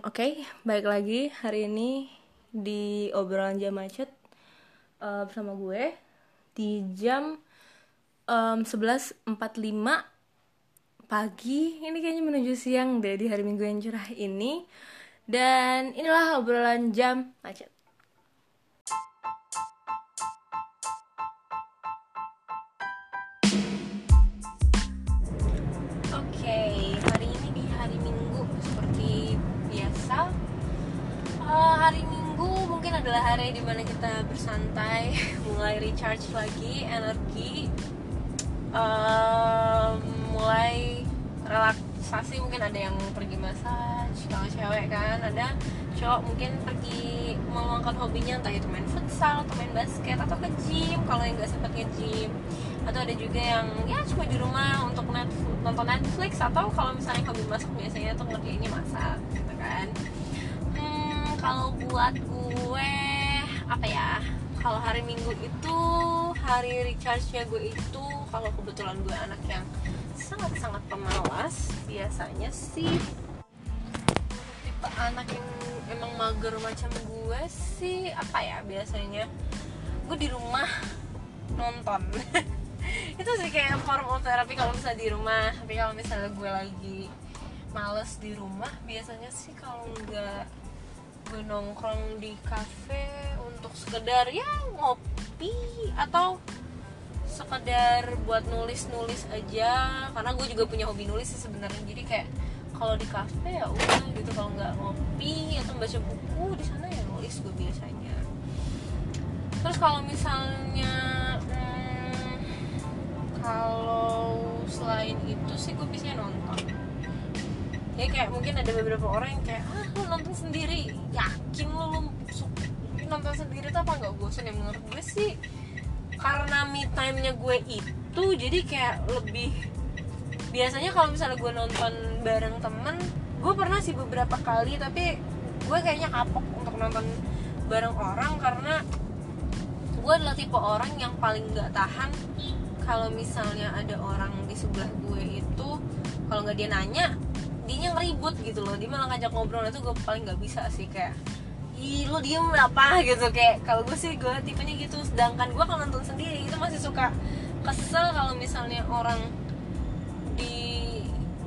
Oke, balik lagi hari ini di obrolan jam macet bersama gue di jam 11.45 pagi. Ini kayaknya menuju siang deh di hari Minggu yang cerah ini. Dan inilah obrolan jam macet. Hari Minggu mungkin adalah hari di mana kita bersantai, mulai recharge lagi energi, mulai relaksasi. Mungkin ada yang pergi massage kalau cewek kan, ada cowok mungkin pergi meluangkan hobinya, entah itu main futsal atau main basket atau ke gym kalau yang nggak sempat ke gym, atau ada juga yang ya cuma di rumah untuk nonton Netflix, atau kalau misalnya hobi masak biasanya tuh ngerjainnya masak gitu kan. Kalau buat gue, apa ya, kalau hari Minggu itu hari recharge-nya gue itu, kalau kebetulan gue anak yang sangat-sangat pemalas, biasanya sih tipe anak yang emang mager macam gue sih, apa ya, biasanya gue di rumah nonton itu sih kayak form of therapy kalau misalnya di rumah. Tapi kalau misalnya gue lagi males di rumah, biasanya sih kalau enggak, gue nongkrong di kafe untuk sekedar ya ngopi atau sekedar buat nulis-nulis aja, karena gue juga punya hobi nulis sih sebenarnya. Jadi kayak kalau di kafe ya udah gitu, kalau nggak ngopi atau baca buku di sana ya nulis gue biasanya. Terus kalau misalnya kalau selain itu sih gue biasanya nonton. Ya kayak mungkin ada beberapa orang yang kayak, lu nonton sendiri, yakin lu nonton sendiri tuh apa nggak bosan? Ya menurut gue sih karena me time-nya gue itu jadi kayak lebih, biasanya kalau misalnya gue nonton bareng temen, gue pernah sih beberapa kali, tapi gue kayaknya kapok untuk nonton bareng orang karena gue adalah tipe orang yang paling nggak tahan kalau misalnya ada orang di sebelah gue itu kalau nggak dia nanya, dia ngeribut gitu loh, dia malah ngajak ngobrol. Itu gue paling nggak bisa sih, kayak ih lo diem apa gitu. Kayak kalau gue sih gue tipenya gitu. Sedangkan gue kalau nonton sendiri itu masih suka kesel kalau misalnya orang di,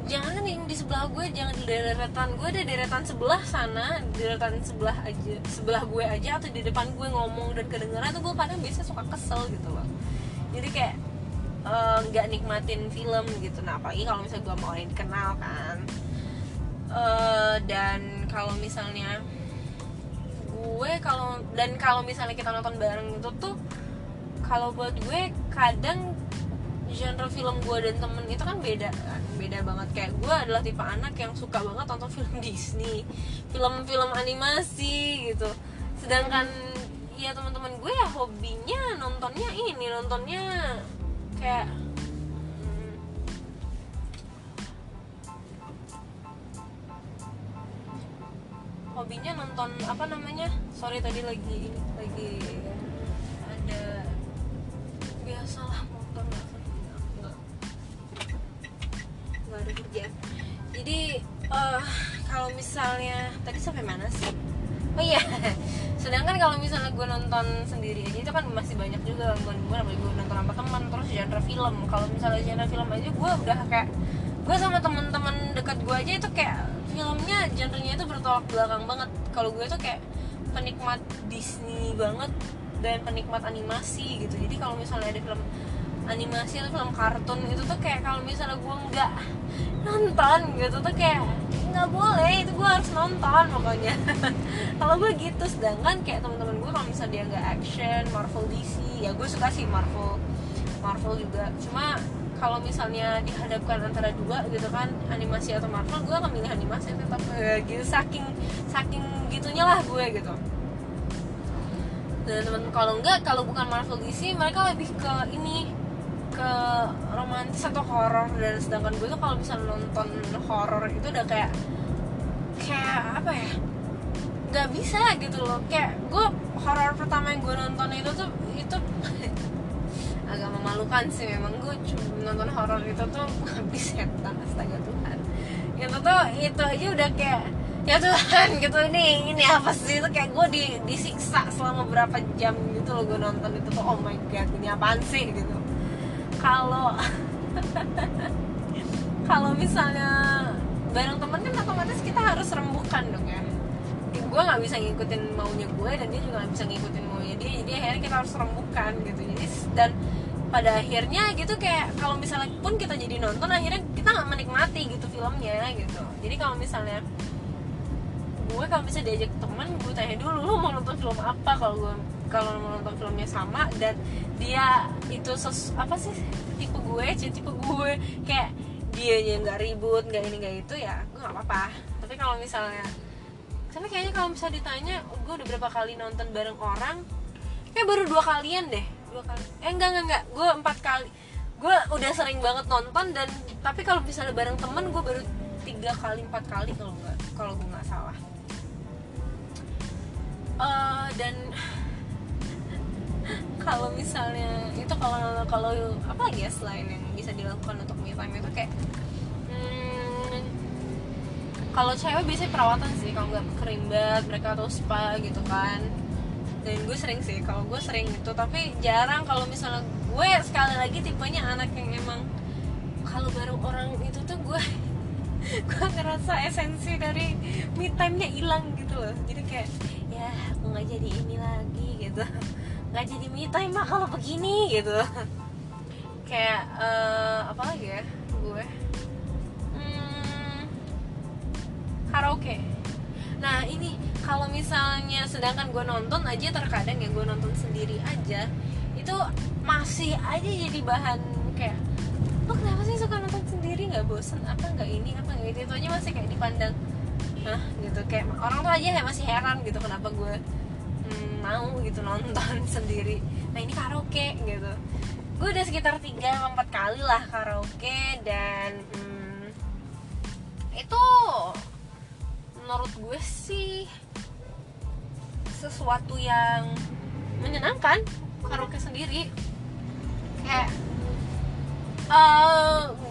jangan yang di sebelah gue, jangan di deretan gue, ada deretan sebelah sana, deretan sebelah aja, sebelah gue aja atau di depan gue ngomong dan kedengeran. Tuh gue kadang biasanya suka kesel gitu loh, jadi kayak nggak nikmatin film gitu. Nah apalagi kalau misalnya gue mau orang dikenal kan. Dan kalau misalnya gue kalau misalnya kita nonton bareng itu tuh, kalau buat gue kadang genre film gue dan temen itu kan beda banget. Kayak gue adalah tipe anak yang suka banget nonton film Disney, film-film animasi gitu. Sedangkan ya teman-teman gue ya hobinya nontonnya kayak hobinya nonton apa namanya, sorry tadi lagi ada, biasalah motor nggak ada kerjaan. Jadi kalau misalnya tadi sampai mana sih? Oh iya, sedangkan kalau misalnya gue nonton sendiri aja itu kan masih banyak juga gangguan gue, apalagi gue nonton sama teman. Terus genre film, kalau misalnya genre film aja gue udah kayak, gue sama teman-teman dekat gue aja itu kayak filmnya genrenya itu bertolak belakang banget. Kalau gue tuh kayak penikmat Disney banget dan penikmat animasi gitu. Jadi kalau misalnya ada film animasi atau film kartun itu tuh kayak kalau misalnya gue nggak nonton gitu tuh kayak nggak boleh, itu gue harus nonton pokoknya. Kalau gue gitu. Sedangkan kayak teman-teman gue kalau misalnya dia nggak action, Marvel, DC, ya gue suka sih Marvel juga. Cuma kalau misalnya dihadapkan antara dua gitu kan, animasi atau Marvel, gue akan milih animasi tetap gitu, saking gitunya lah gue gitu. Dan teman, kalau enggak, kalau bukan Marvel DC, mereka lebih ke ini, ke romantis atau horor. Dan sedangkan gue tuh kalau misalnya nonton horor itu udah kayak apa ya, nggak bisa gitu loh. Kayak gue horor pertama yang gue nonton itu agak memalukan sih memang. Gue cuma nonton horor itu tuh habis setan, astaga Tuhan. Itu aja udah kayak ya Tuhan gitu, ini apa sih itu, kayak gue disiksa selama berapa jam gitu loh gue nonton itu tuh. Oh my god, ini apaan sih gitu. Kalau kalau misalnya bareng temen kan otomatis kita harus rembukan dong ya, gue nggak bisa ngikutin maunya gue dan dia juga nggak bisa ngikutin maunya dia, jadi akhirnya kita harus rembukan gitu. Jadi dan pada akhirnya gitu kayak kalau misalnya pun kita jadi nonton akhirnya kita nggak menikmati gitu filmnya gitu. Jadi kalau misalnya gue kalau bisa diajak teman, gue tanya dulu lu mau nonton film apa, kalau mau nonton filmnya sama dan dia itu apa sih tipe gue kayak dianya nggak ribut nggak ini nggak itu, ya gue nggak apa-apa. Tapi kalau misalnya tapi kayaknya kalau misalnya ditanya gue udah berapa kali nonton bareng orang, kayak baru 2 kalian deh, 2 kali enggak gue 4 kali. Gue udah sering banget nonton dan tapi kalau misalnya bareng temen gue baru 3 kali 4 kali kalau gue nggak salah. Dan kalau misalnya itu kalau apa lagi ya selain yang bisa dilakukan untuk me time itu kayak kalau cewek biasanya perawatan sih, kalau nggak kerimbat mereka atau spa gitu kan. Dan gue sering sih, kalau gue sering itu, tapi jarang kalau misalnya gue sekali lagi tipenya anak yang emang kalau baru orang itu tuh gue ngerasa esensi dari me time-nya hilang gitu loh. Jadi kayak ya aku nggak jadi ini lagi gitu, nggak jadi me time mah kalau begini gitu. Kayak apa lagi ya gue karaoke. Nah ini kalau misalnya sedangkan gue nonton aja, terkadang ya gue nonton sendiri aja itu masih aja jadi bahan kayak lo kenapa sih suka nonton sendiri, nggak bosan apa nggak ini apa nggak itu aja masih kayak dipandang nah gitu, kayak orang tuh aja masih heran gitu kenapa gue mau gitu nonton sendiri. Nah ini karaoke gitu, gue udah sekitar 3-4 kali lah karaoke dan itu menurut gue sih sesuatu yang menyenangkan, karaoke sendiri. Kayak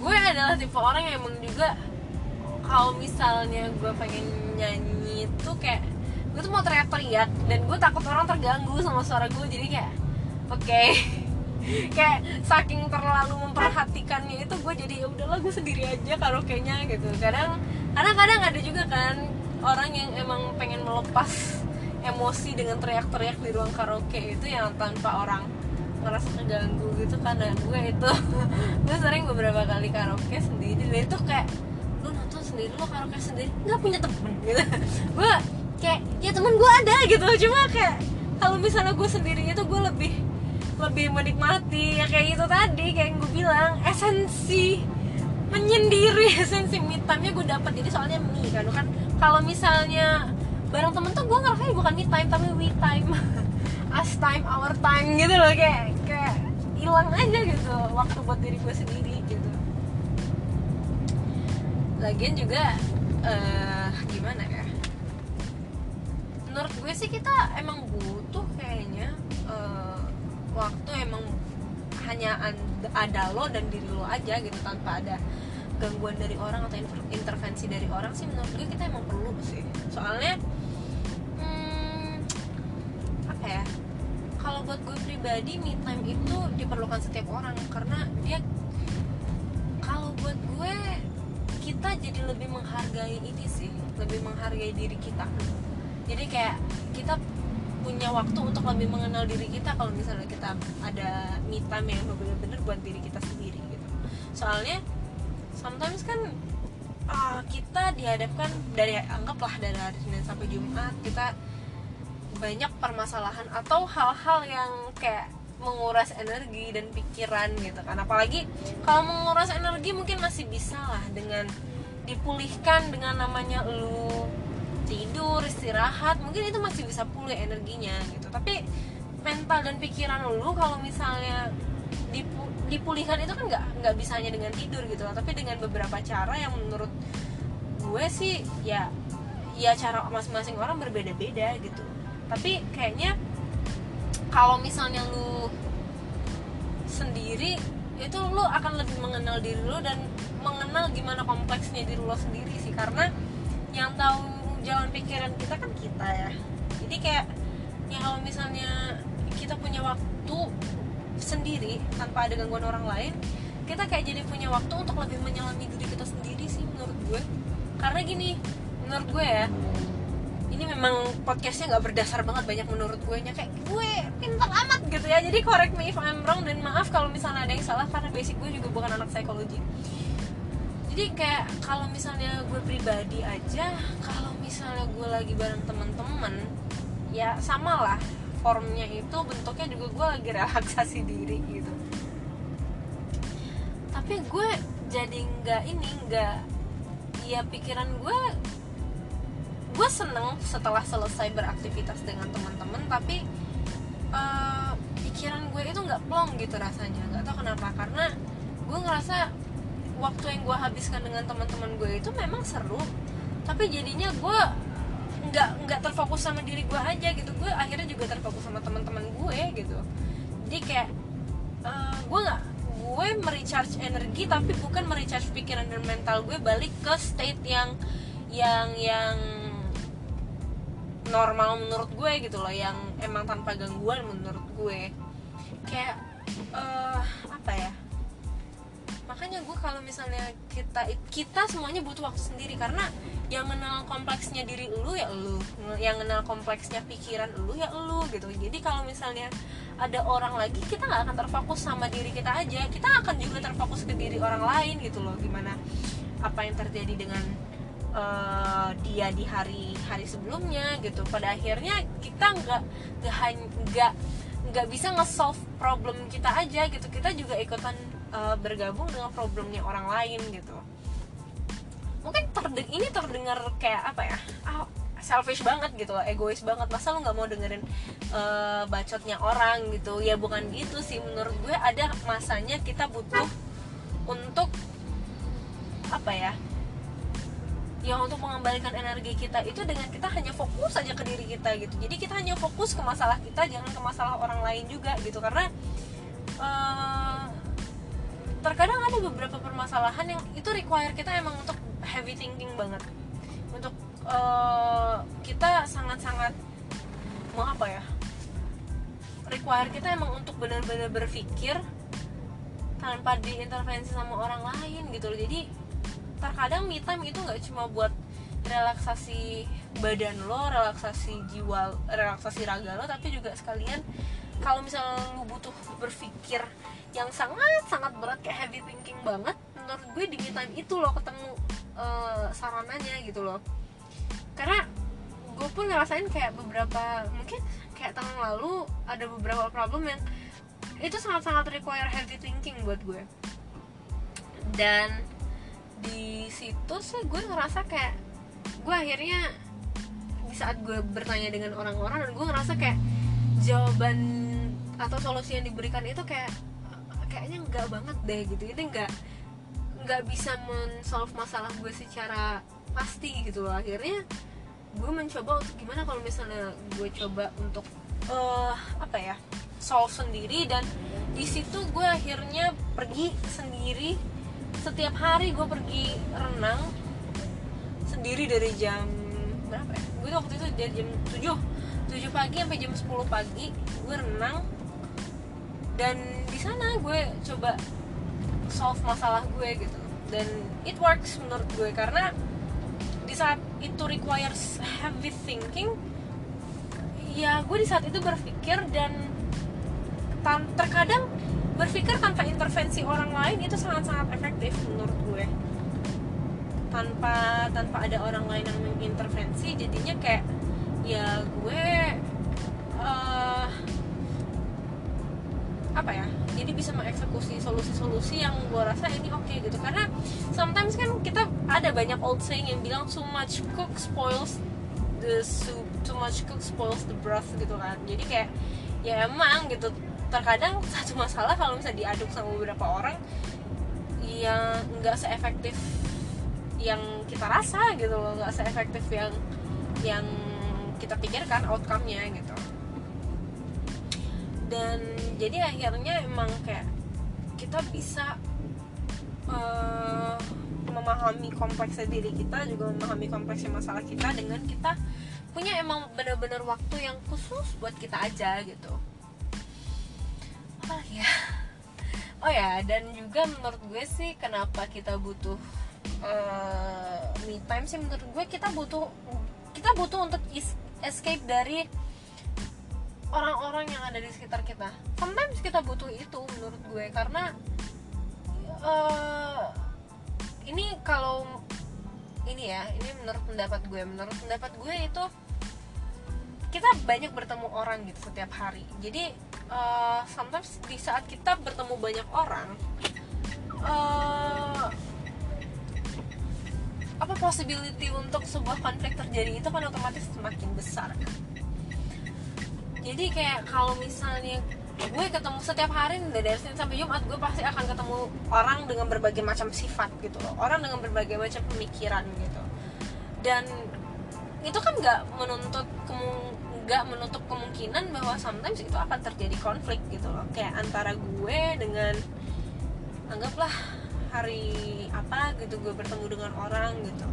gue adalah tipe orang yang emang juga kalau misalnya gue pengen nyanyi tuh kayak gue tuh mau teriak-teriak dan gue takut orang terganggu sama suara gue, jadi kayak oke. Kayak saking terlalu memperhatikannya itu gue jadi ya udahlah gue sendiri aja karaoke-nya gitu. Kadang-kadang ada juga kan orang yang emang pengen melepas emosi dengan teriak-teriak di ruang karaoke itu yang tanpa orang ngerasa keganggu gitu. Karena gue sering beberapa kali karaoke sendiri dan itu kayak lu nonton sendiri, lu karaoke sendiri, nggak punya temen gitu. Gue kayak ya temen gue ada gitu, cuma kayak kalau misalnya gue sendiri itu gue lebih menikmati ya kayak itu tadi, kayak yang gue bilang esensi menyendiri, esensi me time-nya gue dapat. Jadi soalnya me kan kalau misalnya bareng temen tuh gue ngerasanya bukan me time tapi we time, us time, our time gitu loh, kayak hilang aja gitu waktu buat diri gue sendiri gitu. Lagian juga gimana ya, menurut gue sih kita emang butuh kayaknya waktu emang hanya ada lo dan diri lo aja gitu, tanpa ada gangguan dari orang atau intervensi dari orang sih. Menurut gue kita emang perlu sih, soalnya apa ya, kalau buat gue pribadi me time itu diperlukan setiap orang karena dia kalau buat gue kita jadi lebih menghargai ini sih, lebih menghargai diri kita. Jadi kayak kita punya waktu untuk lebih mengenal diri kita kalau misalnya kita ada me time yang benar-benar buat diri kita sendiri gitu. Soalnya sometimes kan kita dihadapkan dari anggaplah dari hari Senin sampai Jumat kita banyak permasalahan atau hal-hal yang kayak menguras energi dan pikiran gitu kan. Apalagi kalau menguras energi mungkin masih bisa lah dengan dipulihkan dengan namanya lu tidur, istirahat, mungkin itu masih bisa pulih energinya gitu. Tapi mental dan pikiran lu kalau misalnya dipulihkan itu kan nggak bisa hanya dengan tidur gitu lah, tapi dengan beberapa cara yang menurut gue sih ya cara masing-masing orang berbeda-beda gitu. Tapi kayaknya kalau misalnya lu sendiri itu lu akan lebih mengenal diri lu dan mengenal gimana kompleksnya diri lu sendiri sih, karena yang tahu jalan pikiran kita kan kita ya. Jadi kayak ya kalau misalnya kita punya waktu sendiri tanpa ada gangguan orang lain, kita kayak jadi punya waktu untuk lebih menyelami diri kita sendiri sih menurut gue. Karena gini, menurut gue ya, ini memang podcastnya nggak berdasar banget, banyak menurut gue nya, kayak gue pintar amat gitu ya. Jadi correct me if I'm wrong, dan maaf kalau misalnya ada yang salah karena basic gue juga bukan anak psikologi. Jadi kayak kalau misalnya gue pribadi aja, kalau misalnya gue lagi bareng teman-teman, ya samalah formnya itu, bentuknya juga gue lagi relaksasi diri gitu. Tapi gue jadi ya pikiran gue seneng setelah selesai beraktivitas dengan teman-teman, tapi pikiran gue itu nggak plong gitu rasanya, nggak tau kenapa. Karena gue ngerasa waktu yang gue habiskan dengan teman-teman gue itu memang seru, tapi jadinya gue nggak terfokus sama diri gue aja gitu. Gue akhirnya juga terfokus sama teman-teman gue gitu. Jadi kayak gue merecharge energi, tapi bukan merecharge pikiran dan mental gue balik ke state yang normal menurut gue gitu loh, yang emang tanpa gangguan menurut gue. Kayak apa ya, makanya gue kalau misalnya kita semuanya butuh waktu sendiri, karena yang kenal kompleksnya diri lu ya lu, yang kenal kompleksnya pikiran lu ya lu gitu. Jadi kalau misalnya ada orang lagi, kita nggak akan terfokus sama diri kita aja, kita akan juga terfokus ke diri orang lain gitu loh, gimana apa yang terjadi dengan dia di hari sebelumnya gitu. Pada akhirnya kita nggak bisa nge-solve problem kita aja gitu, kita juga ikutan bergabung dengan problemnya orang lain gitu. Mungkin ini terdengar kayak apa ya, selfish banget gitu loh, egois banget, masa lu nggak mau dengerin bacotnya orang gitu ya. Bukan gitu sih menurut gue, ada masanya kita butuh untuk apa ya, ya untuk mengembalikan energi kita itu dengan kita hanya fokus aja ke diri kita gitu. Jadi kita hanya fokus ke masalah kita, jangan ke masalah orang lain juga gitu. Karena terkadang ada beberapa permasalahan yang itu require kita emang untuk heavy thinking banget, untuk kita sangat-sangat mau apa ya, require kita emang untuk benar-benar berpikir tanpa diintervensi sama orang lain gitu loh. Jadi terkadang me time itu nggak cuma buat relaksasi badan lo, relaksasi jiwa, relaksasi raga lo, tapi juga sekalian kalau misalnya lo butuh berpikir yang sangat-sangat berat kayak heavy thinking banget, menurut gue di me time itu lo ketemu sarananya gitu loh. Karena gue pun ngerasain kayak beberapa, mungkin kayak tahun lalu ada beberapa problem yang itu sangat-sangat require heavy thinking buat gue, dan di situ sih gue ngerasa kayak gue akhirnya di saat gue bertanya dengan orang-orang, dan gue ngerasa kayak jawaban atau solusi yang diberikan itu kayaknya enggak banget deh gitu. Ini enggak bisa men-solve masalah gue secara pasti gitu loh. Akhirnya gue mencoba untuk gimana kalau misalnya gue coba untuk solve sendiri. Dan di situ gue akhirnya pergi sendiri. Setiap hari gue pergi renang sendiri dari jam berapa ya? Gue waktu itu dari jam 7 pagi sampai jam 10 pagi gue renang, dan di sana gue coba solve masalah gue gitu. Dan it works menurut gue, karena di saat itu requires heavy thinking, ya gue di saat itu berpikir, dan terkadang berpikir tanpa intervensi orang lain itu sangat-sangat efektif menurut gue. Tanpa ada orang lain yang mengintervensi, jadinya kayak ya gue jadi bisa mengeksekusi solusi-solusi yang gue rasa ini oke gitu. Karena sometimes kan kita ada banyak old saying yang bilang too much cook spoils the broth gitu kan. Jadi kayak ya emang gitu, terkadang satu masalah kalau misalnya diaduk sama beberapa orang yang nggak seefektif yang kita rasa gitu loh, nggak seefektif yang kita pikirkan outcome-nya gitu. Dan jadi akhirnya emang kayak kita bisa memahami kompleksnya diri kita, juga memahami kompleksnya masalah kita, dengan kita punya emang bener-bener waktu yang khusus buat kita aja gitu. Apa ya? Oh ya, dan juga menurut gue sih kenapa kita butuh me time sih, menurut gue kita butuh untuk escape dari orang-orang yang ada di sekitar kita. Sometimes kita butuh itu menurut gue, karena ini kalau ini ya, ini menurut pendapat gue itu kita banyak bertemu orang gitu setiap hari. Jadi sometimes di saat kita bertemu banyak orang, apa possibility untuk sebuah konflik terjadi itu kan otomatis semakin besar kan? Jadi kayak kalau misalnya gue ketemu setiap hari dari Senin sampai Jumat, gue pasti akan ketemu orang dengan berbagai macam sifat gitu loh, orang dengan berbagai macam pemikiran gitu, dan itu kan nggak menutup kemungkinan bahwa sometimes itu akan terjadi konflik gitu loh, kayak antara gue dengan, anggaplah hari apa gitu gue bertemu dengan orang gitu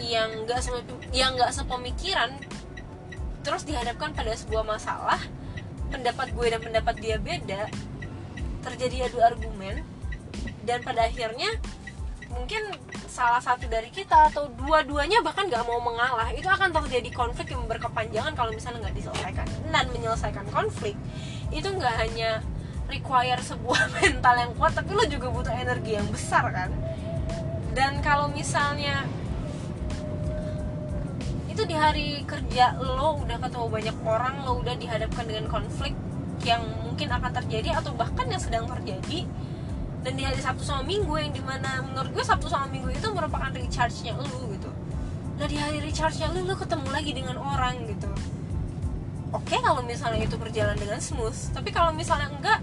yang nggak sepemikiran, terus dihadapkan pada sebuah masalah, pendapat gue dan pendapat dia beda, terjadi adu argumen, dan pada akhirnya mungkin salah satu dari kita atau dua-duanya bahkan gak mau mengalah, itu akan terjadi konflik yang berkepanjangan kalau misalnya gak diselesaikan. Dan menyelesaikan konflik itu gak hanya require sebuah mental yang kuat, tapi lo juga butuh energi yang besar kan. Dan kalau misalnya itu di hari kerja lo udah ketemu banyak orang, lo udah dihadapkan dengan konflik yang mungkin akan terjadi atau bahkan yang sedang terjadi, dan di hari Sabtu sama Minggu yang dimana menurut gue Sabtu sama Minggu itu merupakan recharge-nya lo gitu. Nah di hari recharge-nya lo ketemu lagi dengan orang gitu. Oke, kalau misalnya itu berjalan dengan smooth, tapi kalau misalnya enggak,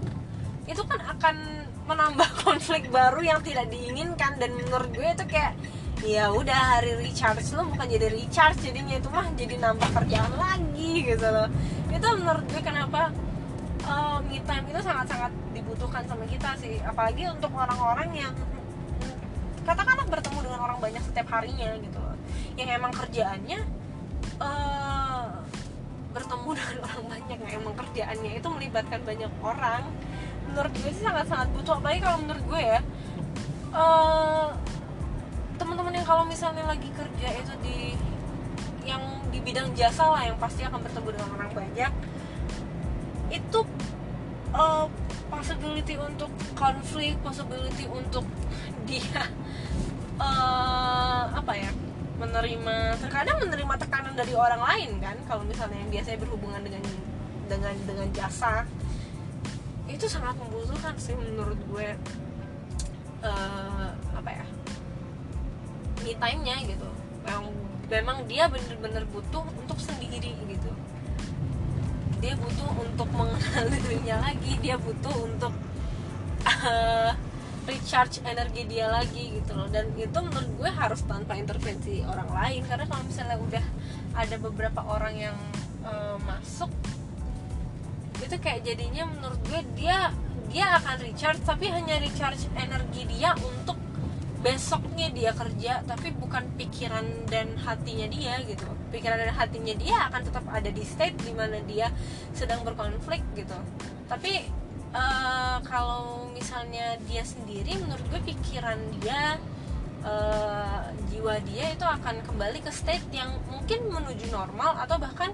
itu kan akan menambah konflik baru yang tidak diinginkan. Dan menurut gue itu kayak, ya udah, hari recharge lo bukan jadi recharge, jadinya itu mah jadi nambah kerjaan lagi gitu loh. Itu menurut gue kenapa me time itu sangat-sangat dibutuhkan sama kita sih, apalagi untuk orang-orang yang katakanlah bertemu dengan orang banyak setiap harinya gitu loh, yang emang kerjaannya bertemu dengan orang banyak, yang emang kerjaannya itu melibatkan banyak orang. Menurut gue sih sangat-sangat butuh, apalagi kalau menurut gue ya teman-teman yang kalau misalnya lagi kerja itu di bidang jasa lah, yang pasti akan bertemu dengan orang banyak, itu possibility untuk konflik, possibility untuk dia menerima tekanan dari orang lain kan, kalau misalnya yang biasanya berhubungan dengan jasa, itu sangat membutuhkan sih menurut gue me time-nya gitu. Memang dia bener-bener butuh untuk sendiri gitu. Dia butuh untuk mengenal dirinya lagi, dia butuh untuk recharge energi dia lagi gitu loh. Dan itu menurut gue harus tanpa intervensi orang lain, karena kalau misalnya udah ada beberapa orang yang masuk, itu kayak jadinya menurut gue dia akan recharge, tapi hanya recharge energi dia untuk besoknya dia kerja, tapi bukan pikiran dan hatinya dia gitu. Pikiran dan hatinya dia akan tetap ada di state dimana dia sedang berkonflik gitu. Tapi kalau misalnya dia sendiri, menurut gue pikiran dia, jiwa dia itu akan kembali ke state yang mungkin menuju normal, atau bahkan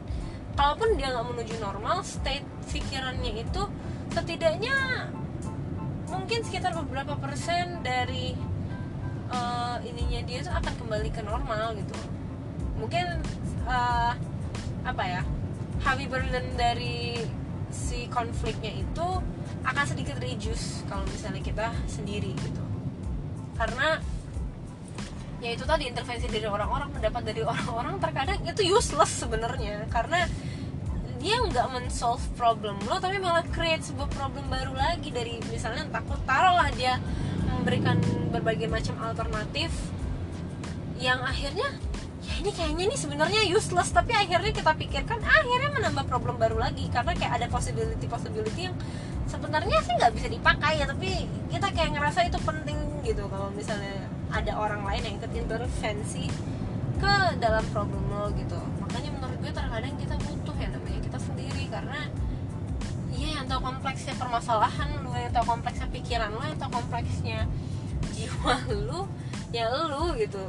kalaupun dia nggak menuju normal, state pikirannya itu setidaknya mungkin sekitar beberapa persen dari ininya dia tuh akan kembali ke normal gitu. Mungkin heavy burden dari si konfliknya itu akan sedikit reduce kalau misalnya kita sendiri gitu, karena ya itu tadi, intervensi dari orang-orang, pendapat dari orang-orang terkadang itu useless sebenarnya, karena dia nggak men-solve problem lo, tapi malah create sebuah problem baru lagi dari misalnya taruhlah dia memberikan berbagai macam alternatif yang akhirnya ya ini sebenarnya useless, tapi akhirnya kita pikirkan akhirnya menambah problem baru lagi, karena kayak ada possibility yang sebenarnya sih nggak bisa dipakai ya, tapi kita kayak ngerasa itu penting gitu. Kalau misalnya ada orang lain yang ikut intervensi ke dalam problem lo gitu. Makanya menurut gue terkadang kita butuh yang namanya kita sendiri, karena iya yang tahu kompleksnya permasalahan lo, yang tahu kompleksnya pikiran lo, yang tahu kompleksnya jiwa lo ya lo gitu.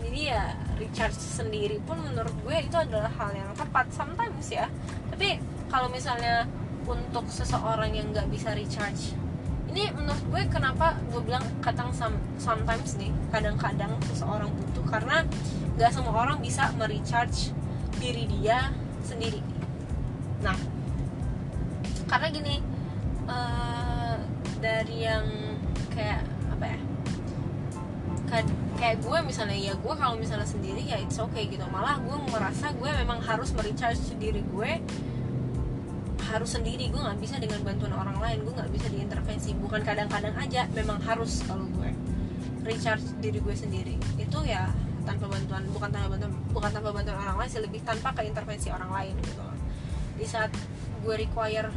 Jadi ya recharge sendiri pun menurut gue itu adalah hal yang tepat sometimes ya. Tapi kalau misalnya untuk seseorang yang nggak bisa recharge, ini menurut gue kenapa gue bilang kadang sometimes nih, kadang-kadang seseorang butuh, karena nggak semua orang bisa merecharge diri dia sendiri. Nah, karena gini, dari yang kayak apa ya, kayak gue misalnya, ya gue kalau misalnya sendiri ya it's okay gitu. Malah gue merasa gue memang harus merecharge diri gue harus sendiri, gue nggak bisa dengan bantuan orang lain, gue nggak bisa diintervensi. Bukan kadang-kadang aja, memang harus kalau gue recharge diri gue sendiri itu ya tanpa bantuan, bukan tanpa bantuan orang lain sih, lebih tanpa keintervensi orang lain gitu. Di saat gue require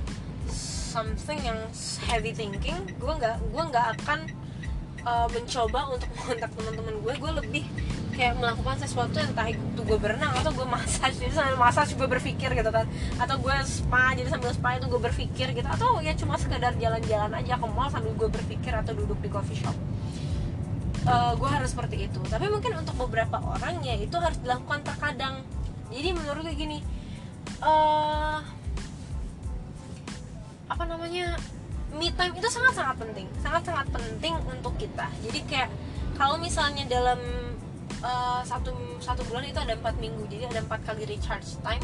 something yang heavy thinking, gue nggak akan mencoba untuk mengontak teman-teman gue lebih kayak melakukan sesuatu yang entah itu gue berenang atau gue massage, jadi sambil massage gue berpikir gitu kan, atau gue spa, jadi sambil spa itu gue berpikir gitu, atau ya cuma sekedar jalan-jalan aja ke mall sambil gue berpikir atau duduk di coffee shop. Gue harus seperti itu. Tapi mungkin untuk beberapa orang ya itu harus dilakukan terkadang. Jadi menurut gue gini, me time itu sangat-sangat penting untuk kita. Jadi kayak kalau misalnya dalam satu bulan itu ada 4 minggu, jadi ada 4 kali recharge time.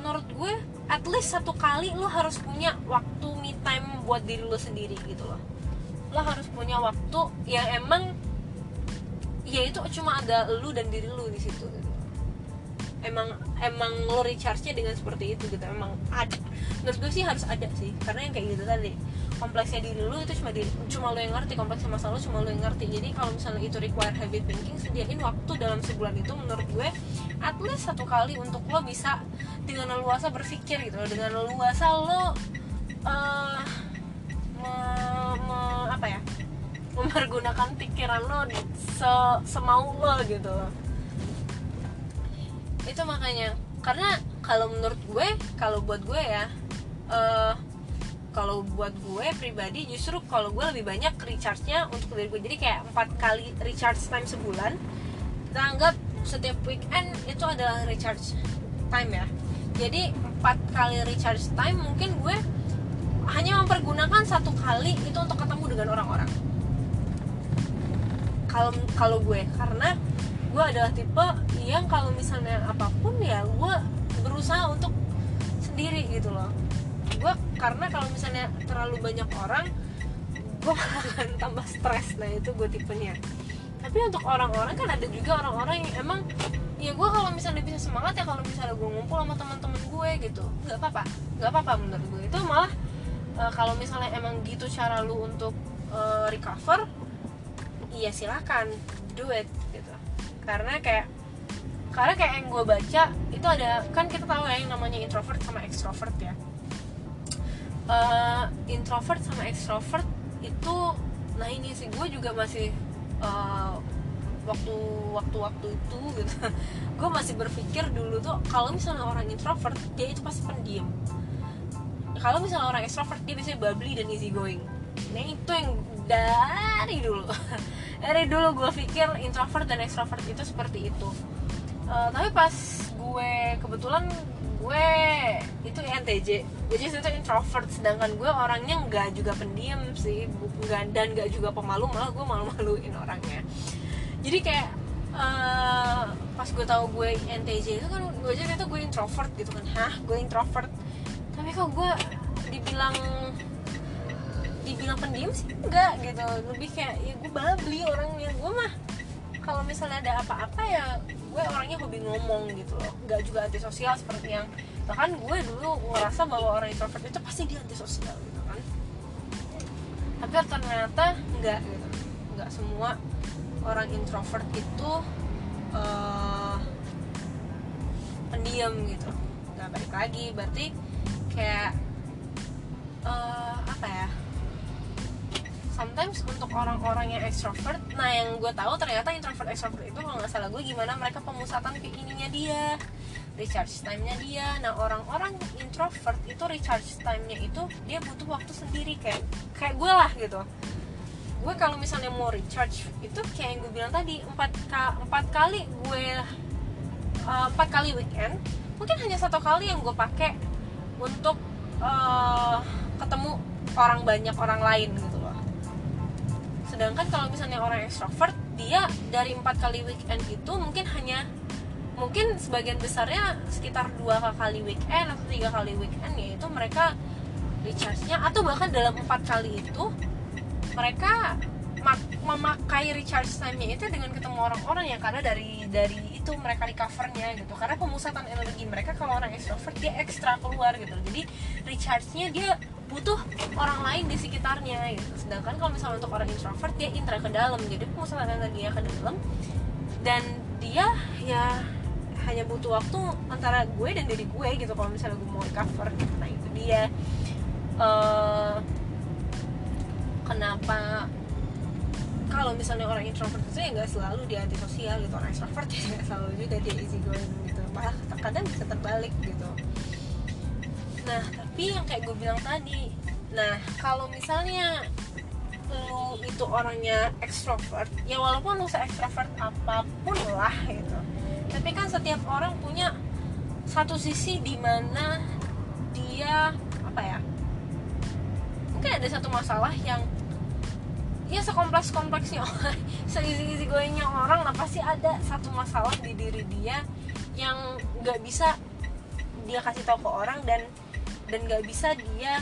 Menurut gue at least 1 kali lo harus punya waktu me time buat diri lo sendiri gitu loh. Lo harus punya waktu yang emang ya itu cuma ada lo dan diri lo di situ gitu. Emang lo recharge-nya dengan seperti itu gitu, emang ada. Menurut gue sih harus ada sih, karena yang kayak gitu tadi kompleksnya diri lu itu cuma lu yang ngerti, kompleksnya masalah cuma lu yang ngerti. Jadi kalau misalnya itu require heavy thinking, sediain waktu dalam sebulan itu menurut gue at least 1 kali untuk lo bisa dengan leluasa berpikir gitu, dengan leluasa lo mempergunakan pikiran lo semau lo gitu. Itu makanya, karena kalau menurut gue, kalau buat gue ya, kalau buat gue pribadi justru kalau gue lebih banyak recharge-nya untuk diri gue. Jadi kayak 4 kali recharge time sebulan, kita anggap setiap weekend itu adalah recharge time ya. Jadi 4 kali recharge time mungkin gue hanya mempergunakan 1 kali itu untuk ketemu dengan orang-orang. Kalau gue, karena gue adalah tipe yang kalau misalnya apapun ya gue berusaha untuk sendiri gitu loh. Gue karena kalau misalnya terlalu banyak orang gue akan tambah stres, nah itu gue tipenya. Tapi untuk orang-orang kan ada juga orang-orang yang emang ya gue kalau misalnya bisa semangat ya kalau misalnya gue ngumpul sama teman-teman gue gitu, nggak apa-apa menurut gue itu malah kalau misalnya emang gitu cara lu untuk recover, iya silakan do it gitu. Karena kayak yang gue baca itu ada kan, kita tahu ya yang namanya introvert sama extrovert ya. Introvert sama extrovert itu, nah ini sih gue juga masih waktu itu gitu gue masih berpikir dulu tuh kalau misalnya orang introvert dia itu pasti pendiam, kalau misalnya orang extrovert dia biasanya bubbly dan easy going. Nah itu yang dari dulu gue pikir introvert dan extrovert itu seperti itu. Tapi pas gue kebetulan gue itu INTJ, jadi itu introvert, sedangkan gue orangnya nggak juga pendiam sih, dan nggak juga pemalu, malah gue malu-maluin orangnya. Jadi kayak pas gue tahu gue INTJ itu kan gue aja itu gue introvert gitu kan, gue introvert. Tapi kok gue dibilang pendiam sih enggak gitu, lebih kayak ya gue bubbly orangnya. Gue mah kalau misalnya ada apa-apa ya gue orangnya hobi ngomong gitu loh, nggak juga antisosial seperti yang bahkan gue dulu ngerasa bahwa orang introvert itu pasti dia antisosial gitu kan. Tapi ternyata nggak gitu, nggak semua orang introvert itu pendiam gitu. Nggak, balik lagi berarti kayak apa ya, sometimes untuk orang-orang yang extrovert, nah yang gue tahu ternyata introvert extrovert itu kalau nggak salah gue gimana mereka pemusatan ke ininya dia, recharge time-nya dia. Nah orang-orang introvert itu recharge time-nya itu dia butuh waktu sendiri, kayak gue lah gitu. Gue kalau misalnya mau recharge itu kayak yang gue bilang tadi, 4 kali weekend mungkin hanya 1 kali yang gue pakai untuk ketemu orang banyak, orang lain gitu loh. Sedangkan kalau misalnya orang extrovert, dia dari 4 kali weekend itu mungkin sebagian besarnya sekitar 2 kali weekend atau 3 kali weekend, yaitu mereka recharge-nya, atau bahkan dalam 4 kali itu mereka memakai recharge time-nya itu dengan ketemu orang-orang, ya karena dari itu mereka recover-nya gitu. Karena pemusatan energi mereka, kalau orang extrovert dia ekstra keluar gitu. Jadi recharge-nya dia butuh orang lain di sekitarnya gitu. Sedangkan kalau misalnya untuk orang introvert dia intra ke dalam, jadi pemusatan energinya ke dalam, dan dia ya hanya butuh waktu antara gue dan diri gue gitu kalau misalnya gue mau recover. Nah itu dia kenapa kalau misalnya orang introvert itu ya nggak selalu dia antisosial gitu, orang extrovert ya nggak selalu juga dia easy going gitu, malah kadang bisa terbalik gitu. Nah tapi yang kayak gue bilang tadi, nah kalau misalnya lu itu orangnya extrovert, ya walaupun lu se-extrovert apapun lah gitu, tapi kan setiap orang punya satu sisi di mana dia apa ya, mungkin ada satu masalah yang ya sekompleks-kompleksnya orang, se-easy goingnya orang, nah pasti ada satu masalah di diri dia yang nggak bisa dia kasih tahu ke orang, dan nggak bisa dia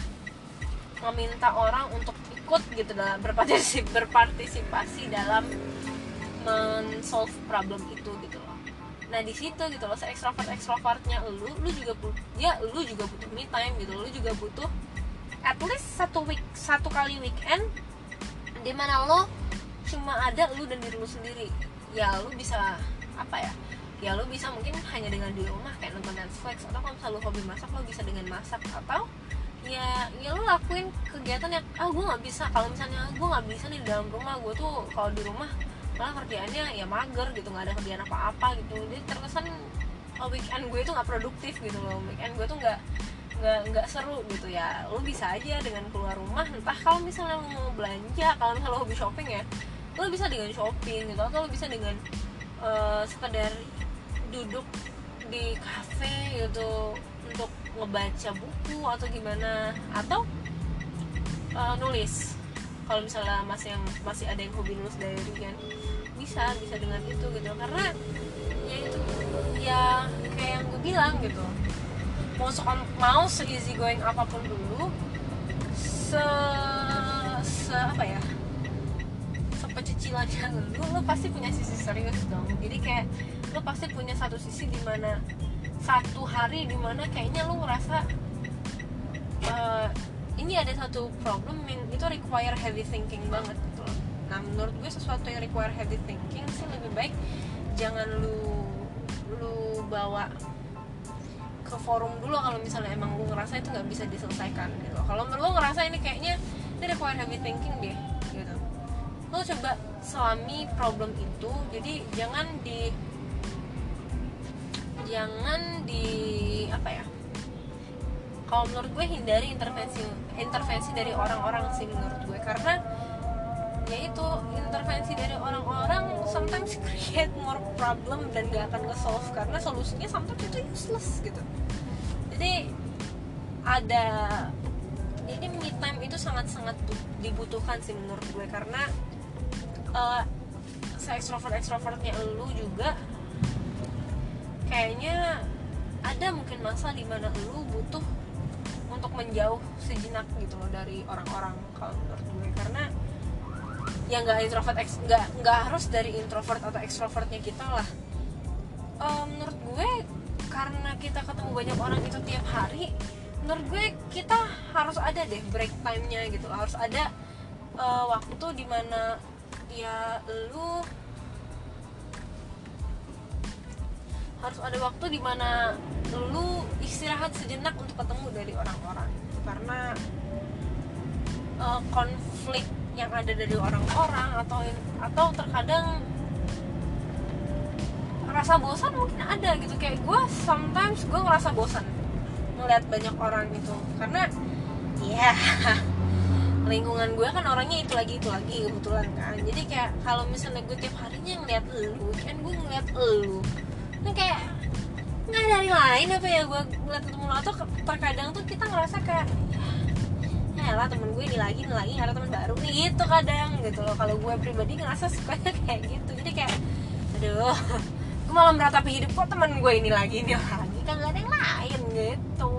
meminta orang untuk ikut gitu dalam berpartisipasi dalam men-solve problem itu gitu loh. Nah di situ gitu loh, se-extrovert-extrovertnya lu juga butuh me time gitu, lu juga butuh at least 1 kali weekend di mana lo cuma ada lu dan diri lu sendiri. Ya lu bisa apa ya? Ya lo bisa mungkin hanya dengan di rumah kayak nonton Netflix, atau kalau misalnya lo hobi masak lo bisa dengan masak, atau ya lo lakuin kegiatan yang gue nggak bisa, kalau misalnya gue nggak bisa nih di dalam rumah, gue tuh kalau di rumah malah kerjaannya ya mager gitu, nggak ada kerjaan apa-apa gitu, jadi terkesan weekend gue tuh nggak produktif gitu loh, weekend gue tuh nggak seru gitu. Ya lo bisa aja dengan keluar rumah, entah kalau misalnya lo mau belanja, kalau misalnya lo hobi shopping ya lo bisa dengan shopping gitu, atau lo bisa dengan sekedar duduk di kafe gitu untuk ngebaca buku atau gimana, atau nulis kalau misalnya masih ada yang hobi nulis diary kan, bisa dengan itu gitu. Karena ya itu ya kayak yang gue bilang gitu, mau se-easy going apapun dulu, sepecicilannya lu pasti punya sisi serius dong. Jadi kayak lo pasti punya satu sisi di mana, satu hari di mana kayaknya lo ngerasa ini ada satu problem yang itu require heavy thinking banget gitu loh. Nah menurut gue sesuatu yang require heavy thinking sih lebih baik jangan lu bawa ke forum dulu kalau misalnya emang lo ngerasa itu nggak bisa diselesaikan gitu. Kalau lo ngerasa ini kayaknya ini require heavy thinking deh gitu, lo coba selami problem itu. Jadi jangan di apa ya, kalau menurut gue hindari intervensi dari orang-orang sih menurut gue, karena yaitu intervensi dari orang-orang sometimes create more problem dan gak akan nge-solve, karena solusinya sometimes itu useless gitu. Jadi me time itu sangat-sangat dibutuhkan sih menurut gue, karena se-extrovert-extrovertnya elu juga kayaknya ada mungkin masa di mana lu butuh untuk menjauh sejenak gitu loh dari orang-orang kalau menurut gue. Karena ya nggak harus dari introvert atau extrovertnya kita lah. Menurut gue karena kita ketemu banyak orang itu tiap hari, menurut gue kita harus ada deh break time-nya gitu loh. Harus ada waktu di mana ya lu harus ada waktu dimana lu istirahat sejenak untuk ketemu dari orang-orang, karena konflik yang ada dari orang-orang, atau terkadang rasa bosan mungkin ada gitu. Kayak gue sometimes gue ngerasa bosan ngeliat banyak orang gitu, karena ya lingkungan gue kan orangnya itu lagi kebetulan kan. Jadi kayak kalau misalnya gue tiap harinya ngeliat elu, kan gue ngeliat elu, nah kayak nggak dari lain apa ya, gue ngeliat ketemu lo tuh terkadang tuh kita ngerasa kayak ya lah temen gue ini lagi ada temen baru nih gitu kadang gitu loh. Kalau gue pribadi ngerasa sukanya kayak gitu, jadi kayak aduh gue malah meratapi hidup kok temen gue ini lagi kan gak ada yang lain gitu.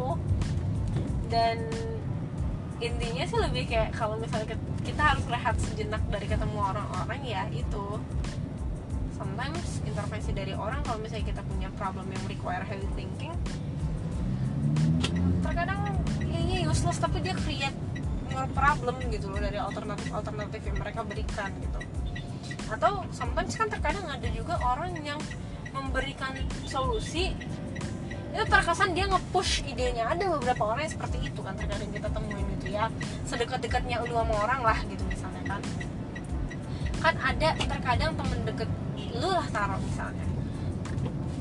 Dan intinya sih lebih kayak kalau misalnya kita harus rehat sejenak dari ketemu orang-orang, ya itu sometimes intervensi dari orang kalau misalnya kita punya problem yang require heavy thinking. Terkadang ini useless tapi dia create more problem gitu loh dari alternatif yang mereka berikan gitu. Atau sometimes kan terkadang ada juga orang yang memberikan solusi itu terkesan dia nge-push idenya. Ada beberapa orang yang seperti itu kan terkadang kita temuin gitu ya, sedekat-dekatnya lu sama orang lah gitu misalnya kan ada terkadang temen deket lu lah taruh misalnya,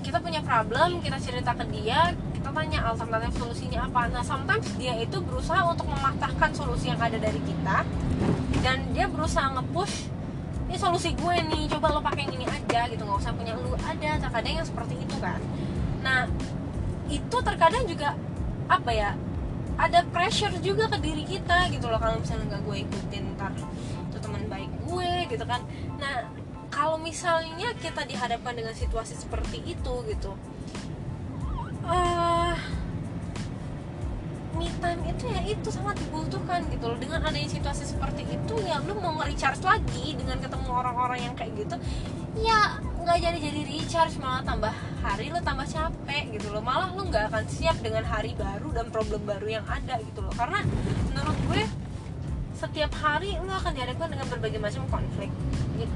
kita punya problem, kita cerita ke dia, kita tanya alternatif solusinya apa. Nah sometimes dia itu berusaha untuk mematahkan solusi yang ada dari kita, dan dia berusaha nge-push ini solusi gue nih, coba lo pakai yang ini aja gitu, nggak usah punya lu. Ada terkadang yang seperti itu kan. Nah itu terkadang juga apa ya, ada pressure juga ke diri kita gitu loh, kalau misalnya nggak gue ikutin ntar itu teman baik gue gitu kan. Nah kalau misalnya kita dihadapkan dengan situasi seperti itu gitu, me time itu ya itu sangat dibutuhkan gitu loh. Dengan adanya situasi seperti itu ya lu mau nge-recharge lagi dengan ketemu orang-orang yang kayak gitu ya nggak jadi recharge, malah tambah hari lu tambah capek gitu loh. Malah lu nggak akan siap dengan hari baru dan problem baru yang ada gitu loh. Karena menurut gue setiap hari lu akan dihadapkan dengan berbagai macam konflik,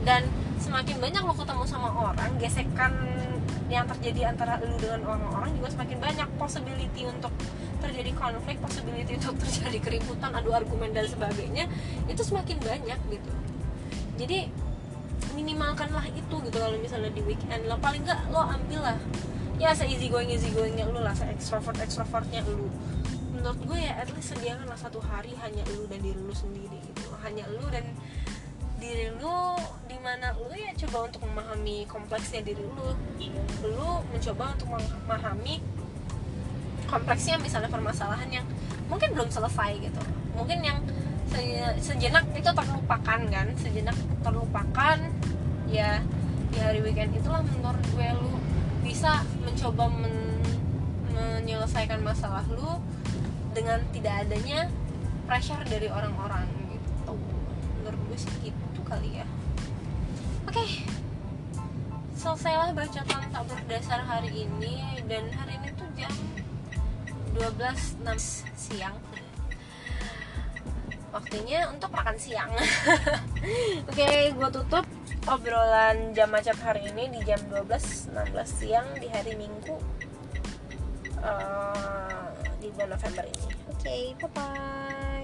dan semakin banyak lu ketemu sama orang, gesekan yang terjadi antara lu dengan orang-orang juga semakin banyak, possibility untuk terjadi konflik, possibility untuk terjadi keributan, adu argumen dan sebagainya itu semakin banyak gitu. Jadi minimalkanlah itu gitu. Kalau misalnya di weekend lo paling nggak lo ambil lah ya se-easy goingnya lo lah, se-extrovertnya lo. Menurut gue ya at least sediakanlah satu hari hanya lo dan diri lo sendiri gitu, hanya lo dan diri lo, dimana lo ya coba untuk memahami kompleksnya diri lo mencoba untuk memahami kompleksnya misalnya permasalahan yang mungkin belum selesai gitu, mungkin yang sejenak itu terlupakan kan, sejenak terlupakan ya di hari weekend itulah menurut gue lu bisa mencoba menyelesaikan masalah lu dengan tidak adanya pressure dari orang-orang gitu. Menurut gue sih gitu kali ya. Oke. Selesailah bacotan tak berdasar hari ini, dan hari ini tuh jam 12.06 siang. Waktunya untuk makan siang. Oke, gue tutup obrolan jam macap hari ini di jam 12.16 siang di hari Minggu di bulan November ini. Oke, bye-bye.